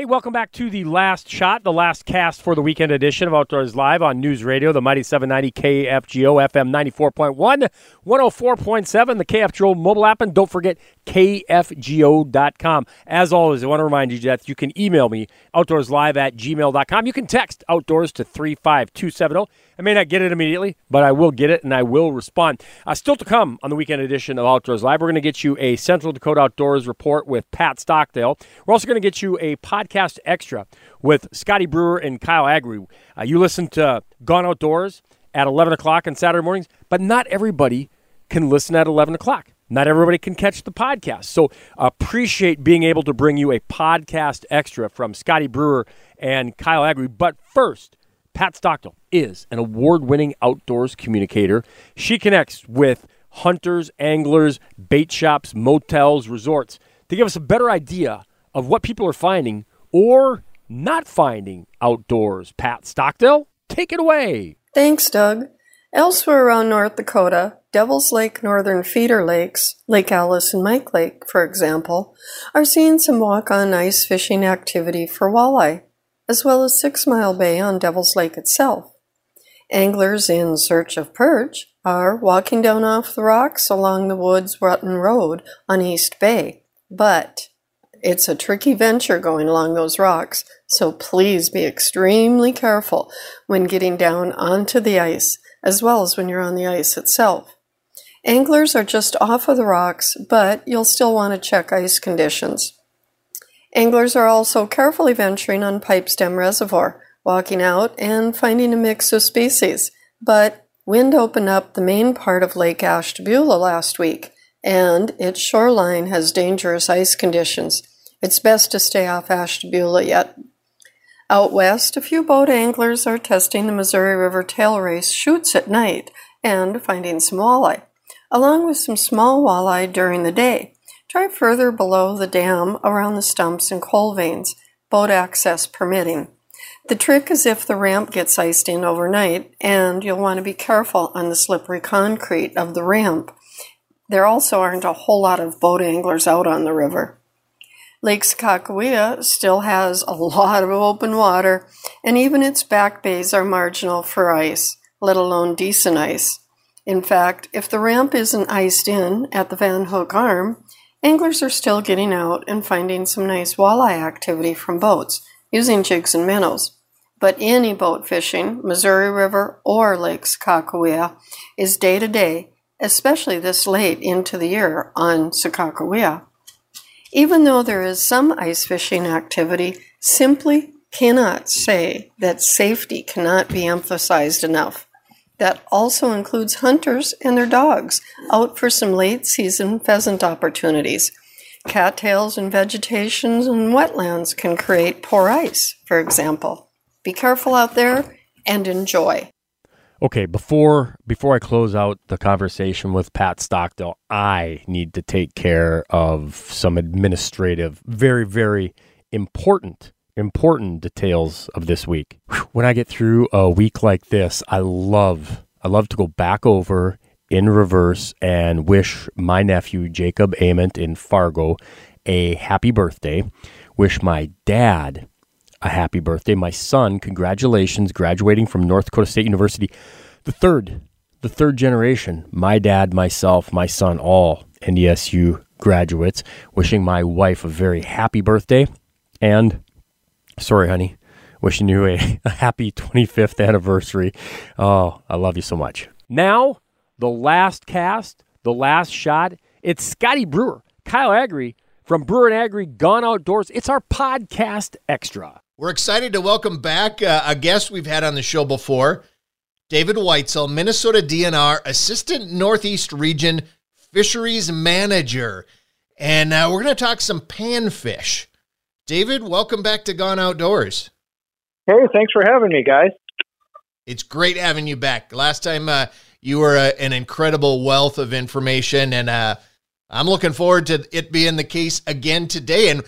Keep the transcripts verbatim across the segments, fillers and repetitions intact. Hey, welcome back to The Last Shot, the last cast for the weekend edition of Outdoors Live on News Radio, the mighty seven ninety K F G O, F M ninety-four point one, one oh four point seven, the K F G O mobile app, and don't forget K F G O dot com. As always, I want to remind you that you can email me, outdoorslive at gmail dot com. You can text outdoors to three five two seven zero. I may not get it immediately, but I will get it and I will respond. Uh, still to come on the weekend edition of Outdoors Live, we're going to get you a Central Dakota Outdoors report with Pat Stockdale. We're also going to get you a podcast Podcast Extra with Scotty Brewer and Kyle Agri. Uh, you listen to Gone Outdoors at eleven o'clock on Saturday mornings, but not everybody can listen at eleven o'clock. Not everybody can catch the podcast. So appreciate being able to bring you a Podcast Extra from Scotty Brewer and Kyle Agri. But first, Pat Stockdale is an award-winning outdoors communicator. She connects with hunters, anglers, bait shops, motels, resorts to give us a better idea of what people are finding or not finding outdoors. Pat Stockdale, take it away. Thanks, Doug. Elsewhere around North Dakota, Devil's Lake northern feeder lakes, Lake Alice and Mike Lake, for example, are seeing some walk-on ice fishing activity for walleye, as well as Six Mile Bay on Devil's Lake itself. Anglers in search of perch are walking down off the rocks along the woods Rutton Road on East Bay, but it's a tricky venture going along those rocks, so please be extremely careful when getting down onto the ice, as well as when you're on the ice itself. Anglers are just off of the rocks, but you'll still want to check ice conditions. Anglers are also carefully venturing on Pipestem Reservoir, walking out and finding a mix of species, but wind opened up the main part of Lake Ashtabula last week, and its shoreline has dangerous ice conditions. It's best to stay off Ashtabula yet. Out west, a few boat anglers are testing the Missouri River tail race chutes at night and finding some walleye, along with some small walleye during the day. Try further below the dam around the stumps and coal veins, boat access permitting. The trick is if the ramp gets iced in overnight, and you'll want to be careful on the slippery concrete of the ramp. There also aren't a whole lot of boat anglers out on the river. Lake Sakakawea still has a lot of open water, and even its back bays are marginal for ice, let alone decent ice. In fact, if the ramp isn't iced in at the Van Hook Arm, anglers are still getting out and finding some nice walleye activity from boats, using jigs and minnows. But any boat fishing, Missouri River or Lake Sakakawea, is day-to-day, especially this late into the year on Sakakawea. Even though there is some ice fishing activity, simply cannot say that safety cannot be emphasized enough. That also includes hunters and their dogs out for some late season pheasant opportunities. Cattails and vegetations and wetlands can create poor ice, for example. Be careful out there and enjoy. Okay, before before I close out the conversation with Pat Stockdale, I need to take care of some administrative, very, very important, important details of this week. When I get through a week like this, I love, I love to go back over in reverse and wish my nephew, Jacob Ament in Fargo, a happy birthday. Wish my dad a happy birthday. My son, congratulations, graduating from North Dakota State University. The third, the third generation, my dad, myself, my son, all N D S U graduates. Wishing my wife a very happy birthday. And, sorry, honey, wishing you a, a happy twenty-fifth anniversary. Oh, I love you so much. Now, the last cast, the last shot, it's Scotty Brewer, Kyle Agri from Brewer and Agri, Gone Outdoors. It's our Podcast Extra. We're excited to welcome back uh, a guest we've had on the show before, David Weitzel, Minnesota D N R, Assistant Northeast Region Fisheries Manager. And uh, we're going to talk some panfish. David, welcome back to Gone Outdoors. Hey, thanks for having me, guys. It's great having you back. Last time uh, you were uh, an incredible wealth of information, and uh, I'm looking forward to it being the case again today. And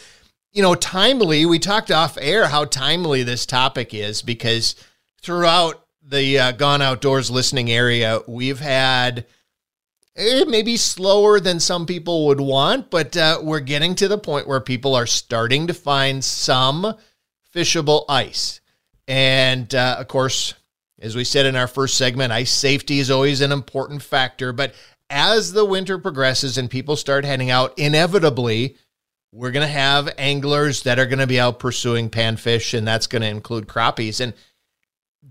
you know, timely, we talked off air how timely this topic is, because throughout the uh, Gone Outdoors listening area, we've had It may be slower than some people would want, but uh, we're getting to the point where people are starting to find some fishable ice. And uh, of course, as we said in our first segment, ice safety is always an important factor. But as the winter progresses and people start heading out, inevitably, we're going to have anglers that are going to be out pursuing panfish, and that's going to include crappies. And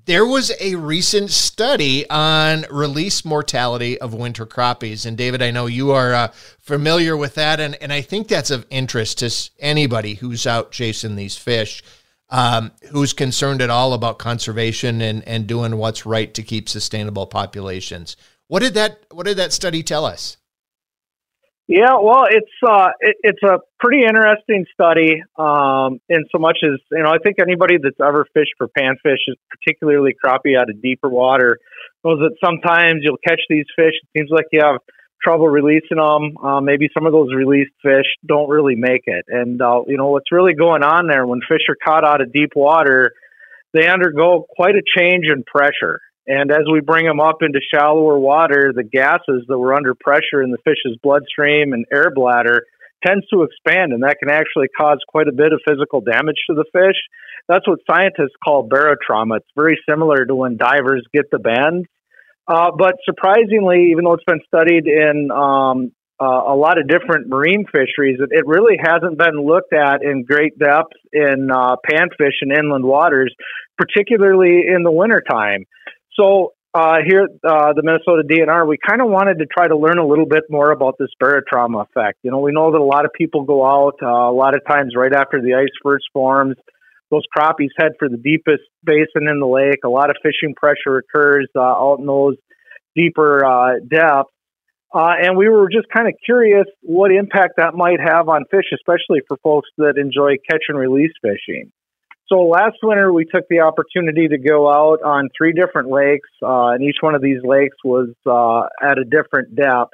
there was a recent study on release mortality of winter crappies. And David, I know you are uh, familiar with that. And, and I think that's of interest to anybody who's out chasing these fish, um, who's concerned at all about conservation and, and doing what's right to keep sustainable populations. What did that, what did that study tell us? Yeah, well, it's uh, it, it's a pretty interesting study, um, in so much as, you know, I think anybody that's ever fished for panfish, particularly crappie out of deeper water, knows that sometimes you'll catch these fish. It seems like you have trouble releasing them. Uh, maybe some of those released fish don't really make it. And, uh, you know, what's really going on there, when fish are caught out of deep water, they undergo quite a change in pressure. And as we bring them up into shallower water, the gases that were under pressure in the fish's bloodstream and air bladder tends to expand, and that can actually cause quite a bit of physical damage to the fish. That's what scientists call barotrauma. It's very similar to when divers get the bends. Uh, but surprisingly, even though it's been studied in um, uh, a lot of different marine fisheries, it, it really hasn't been looked at in great depth in uh, panfish and inland waters, particularly in the wintertime. So uh, here at uh, the Minnesota D N R, we kind of wanted to try to learn a little bit more about this barotrauma effect. You know, we know that a lot of people go out, uh, a lot of times right after the ice first forms, those crappies head for the deepest basin in the lake. A lot of fishing pressure occurs uh, out in those deeper uh, depths. Uh, and we were just kind of curious what impact that might have on fish, especially for folks that enjoy catch and release fishing. So last winter, we took the opportunity to go out on three different lakes, uh, and each one of these lakes was uh, at a different depth,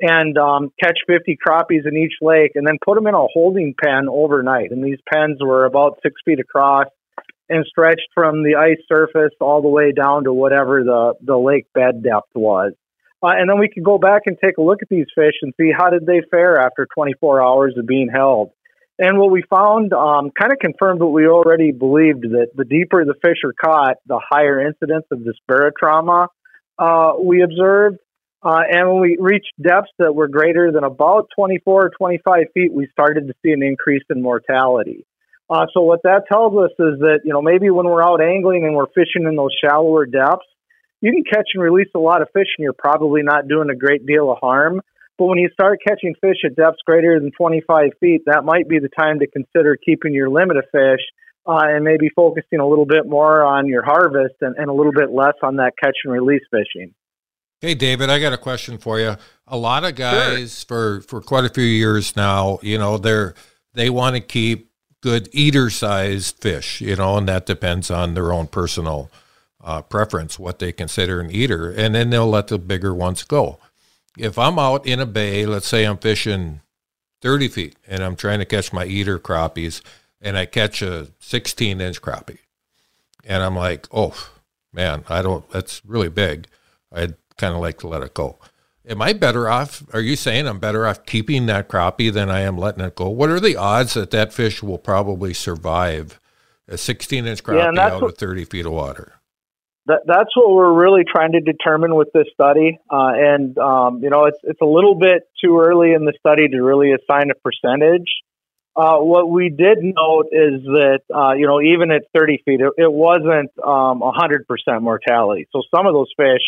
and um, catch fifty crappies in each lake, and then put them in a holding pen overnight. And these pens were about six feet across and stretched from the ice surface all the way down to whatever the, the lake bed depth was. Uh, and then we could go back and take a look at these fish and see how did they fare after twenty-four hours of being held. And what we found um, kind of confirmed what we already believed, that the deeper the fish are caught, the higher incidence of this barotrauma uh, we observed. Uh, and when we reached depths that were greater than about twenty-four or twenty-five feet, we started to see an increase in mortality. Uh, so what that tells us is that, you know, maybe when we're out angling and we're fishing in those shallower depths, you can catch and release a lot of fish and you're probably not doing a great deal of harm. But when you start catching fish at depths greater than twenty-five feet, that might be the time to consider keeping your limit of fish uh, and maybe focusing a little bit more on your harvest and, and a little bit less on that catch and release fishing. Hey, David, I got a question for you. A lot of guys sure. for, for quite a few years now, you know, they're, they want to keep good eater-sized fish, you know, and that depends on their own personal uh, preference, what they consider an eater, and then they'll let the bigger ones go. If I'm out in a bay, let's say I'm fishing thirty feet and I'm trying to catch my eater crappies and I catch a sixteen inch crappie and I'm like, oh man, I don't, that's really big. I'd kind of like to let it go. Am I better off? Are you saying I'm better off keeping that crappie than I am letting it go? What are the odds that that fish will probably survive a sixteen inch crappie yeah, out of thirty feet of water? That's what we're really trying to determine with this study. Uh, and, um, you know, it's it's a little bit too early in the study to really assign a percentage. Uh, what we did note is that, uh, you know, even at thirty feet, it, it wasn't um, one hundred percent mortality. So some of those fish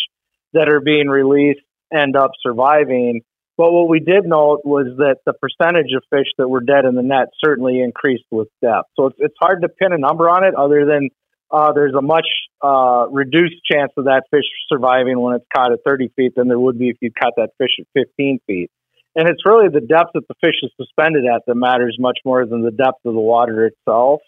that are being released end up surviving. But what we did note was that the percentage of fish that were dead in the net certainly increased with depth. So it's, it's hard to pin a number on it other than Uh, there's a much uh, reduced chance of that fish surviving when it's caught at thirty feet than there would be if you caught that fish at fifteen feet. And it's really the depth that the fish is suspended at that matters much more than the depth of the water itself.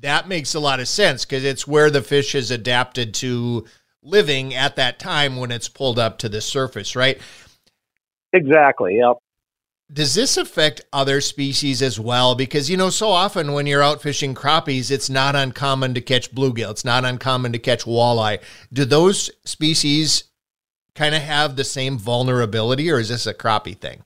That makes a lot of sense because it's where the fish is adapted to living at that time when it's pulled up to the surface, right? Exactly, yep. Does this affect other species as well? Because, you know, so often when you're out fishing crappies, it's not uncommon to catch bluegill. It's not uncommon to catch walleye. Do those species kind of have the same vulnerability, or is this a crappie thing?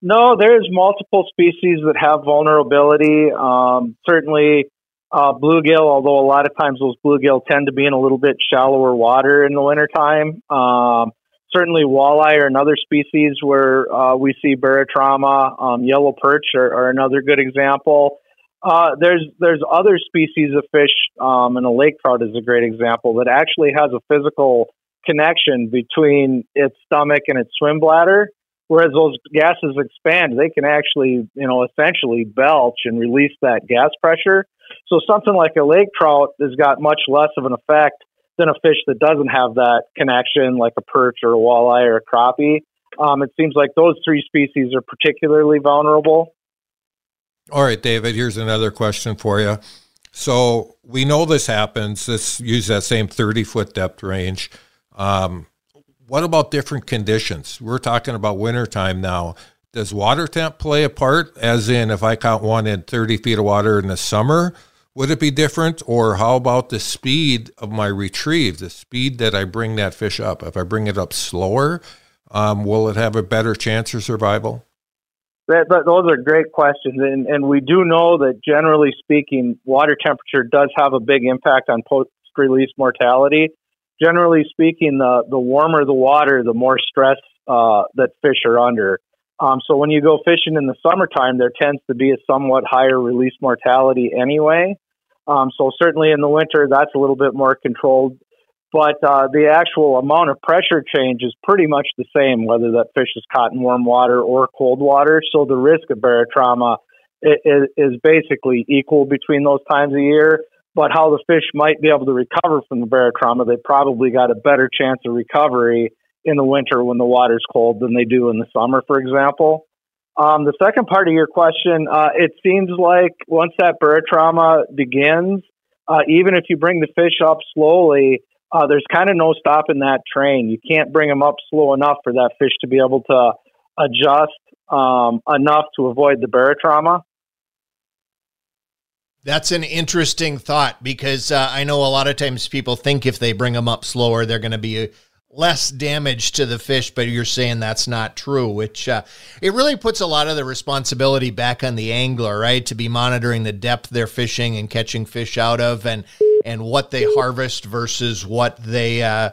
No, there's multiple species that have vulnerability. Um, certainly uh, bluegill, although a lot of times those bluegill tend to be in a little bit shallower water in the wintertime. Um, certainly walleye are another species where uh, we see barotrauma. Um, yellow perch are, are another good example. Uh, there's there's other species of fish, um, and a lake trout is a great example, that actually has a physical connection between its stomach and its swim bladder. Whereas those gases expand, they can actually, you know, essentially belch and release that gas pressure. So something like a lake trout has got much less of an effect than a fish that doesn't have that connection, like a perch or a walleye or a crappie. Um, it seems like those three species are particularly vulnerable. All right, David, here's another question for you. So we know this happens. Let's use that same thirty-foot depth range. Um, what about different conditions? We're talking about wintertime now. Does water temp play a part? As in, if I caught one in thirty feet of water in the summer, would it be different? Or how about the speed of my retrieve, the speed that I bring that fish up? If I bring it up slower, um, will it have a better chance of survival? That, that, those are great questions, and, and we do know that, generally speaking, water temperature does have a big impact on post-release mortality. Generally speaking, the, the warmer the water, the more stress uh, that fish are under. Um, so when you go fishing in the summertime, there tends to be a somewhat higher release mortality anyway. Um, so certainly in the winter, that's a little bit more controlled. But uh, the actual amount of pressure change is pretty much the same, whether that fish is caught in warm water or cold water. So the risk of barotrauma is, is basically equal between those times of year. But how the fish might be able to recover from the barotrauma, they probably got a better chance of recovery in the winter when the water's cold than they do in the summer, for example. Um, the second part of your question, uh, it seems like once that barotrauma begins, uh, even if you bring the fish up slowly, Uh, there's kind of no stopping that train. You can't bring them up slow enough for that fish to be able to adjust um, enough to avoid the barotrauma. That's an interesting thought, because uh, I know a lot of times people think if they bring them up slower, they're going to be less damage to the fish, but you're saying that's not true, which uh, it really puts a lot of the responsibility back on the angler, right, to be monitoring the depth they're fishing and catching fish out of, and and what they harvest versus what they uh,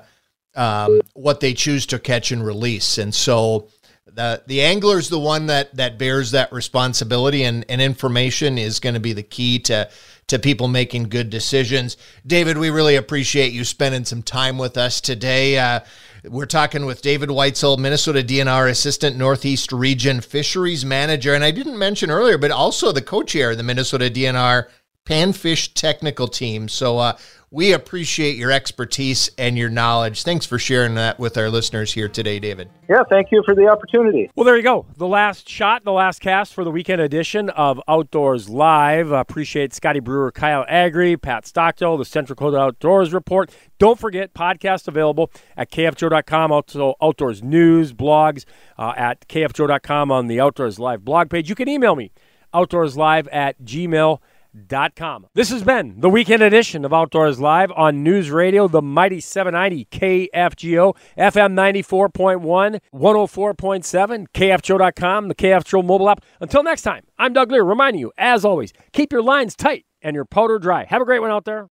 um, what they choose to catch and release. And so the the angler's the one that that bears that responsibility, and, and information is going to be the key to to people making good decisions. David, we really appreciate you spending some time with us today. Uh, we're talking with David Weitzel, Minnesota D N R Assistant Northeast Region Fisheries Manager, and I didn't mention earlier, but also the co-chair of the Minnesota D N R Panfish Technical Team. So uh, we appreciate your expertise and your knowledge. Thanks for sharing that with our listeners here today, David. Yeah, thank you for the opportunity. Well, there you go. The last shot, the last cast for the weekend edition of Outdoors Live. I appreciate Scotty Brewer, Kyle Agri, Pat Stockdale, the Central Dakota Outdoors Report. Don't forget, podcast available at K F G O dot com, also Outdoors News, blogs uh, at K F G O dot com on the Outdoors Live blog page. You can email me, outdoorslive at gmail dot com. Dot com. This has been the weekend edition of Outdoors Live on News Radio, the mighty seven ninety K F G O, F M ninety-four point one, one oh four point seven, K F G O dot com, the K F G O mobile app. Until next time, I'm Doug Lear, reminding you, as always, keep your lines tight and your powder dry. Have a great one out there.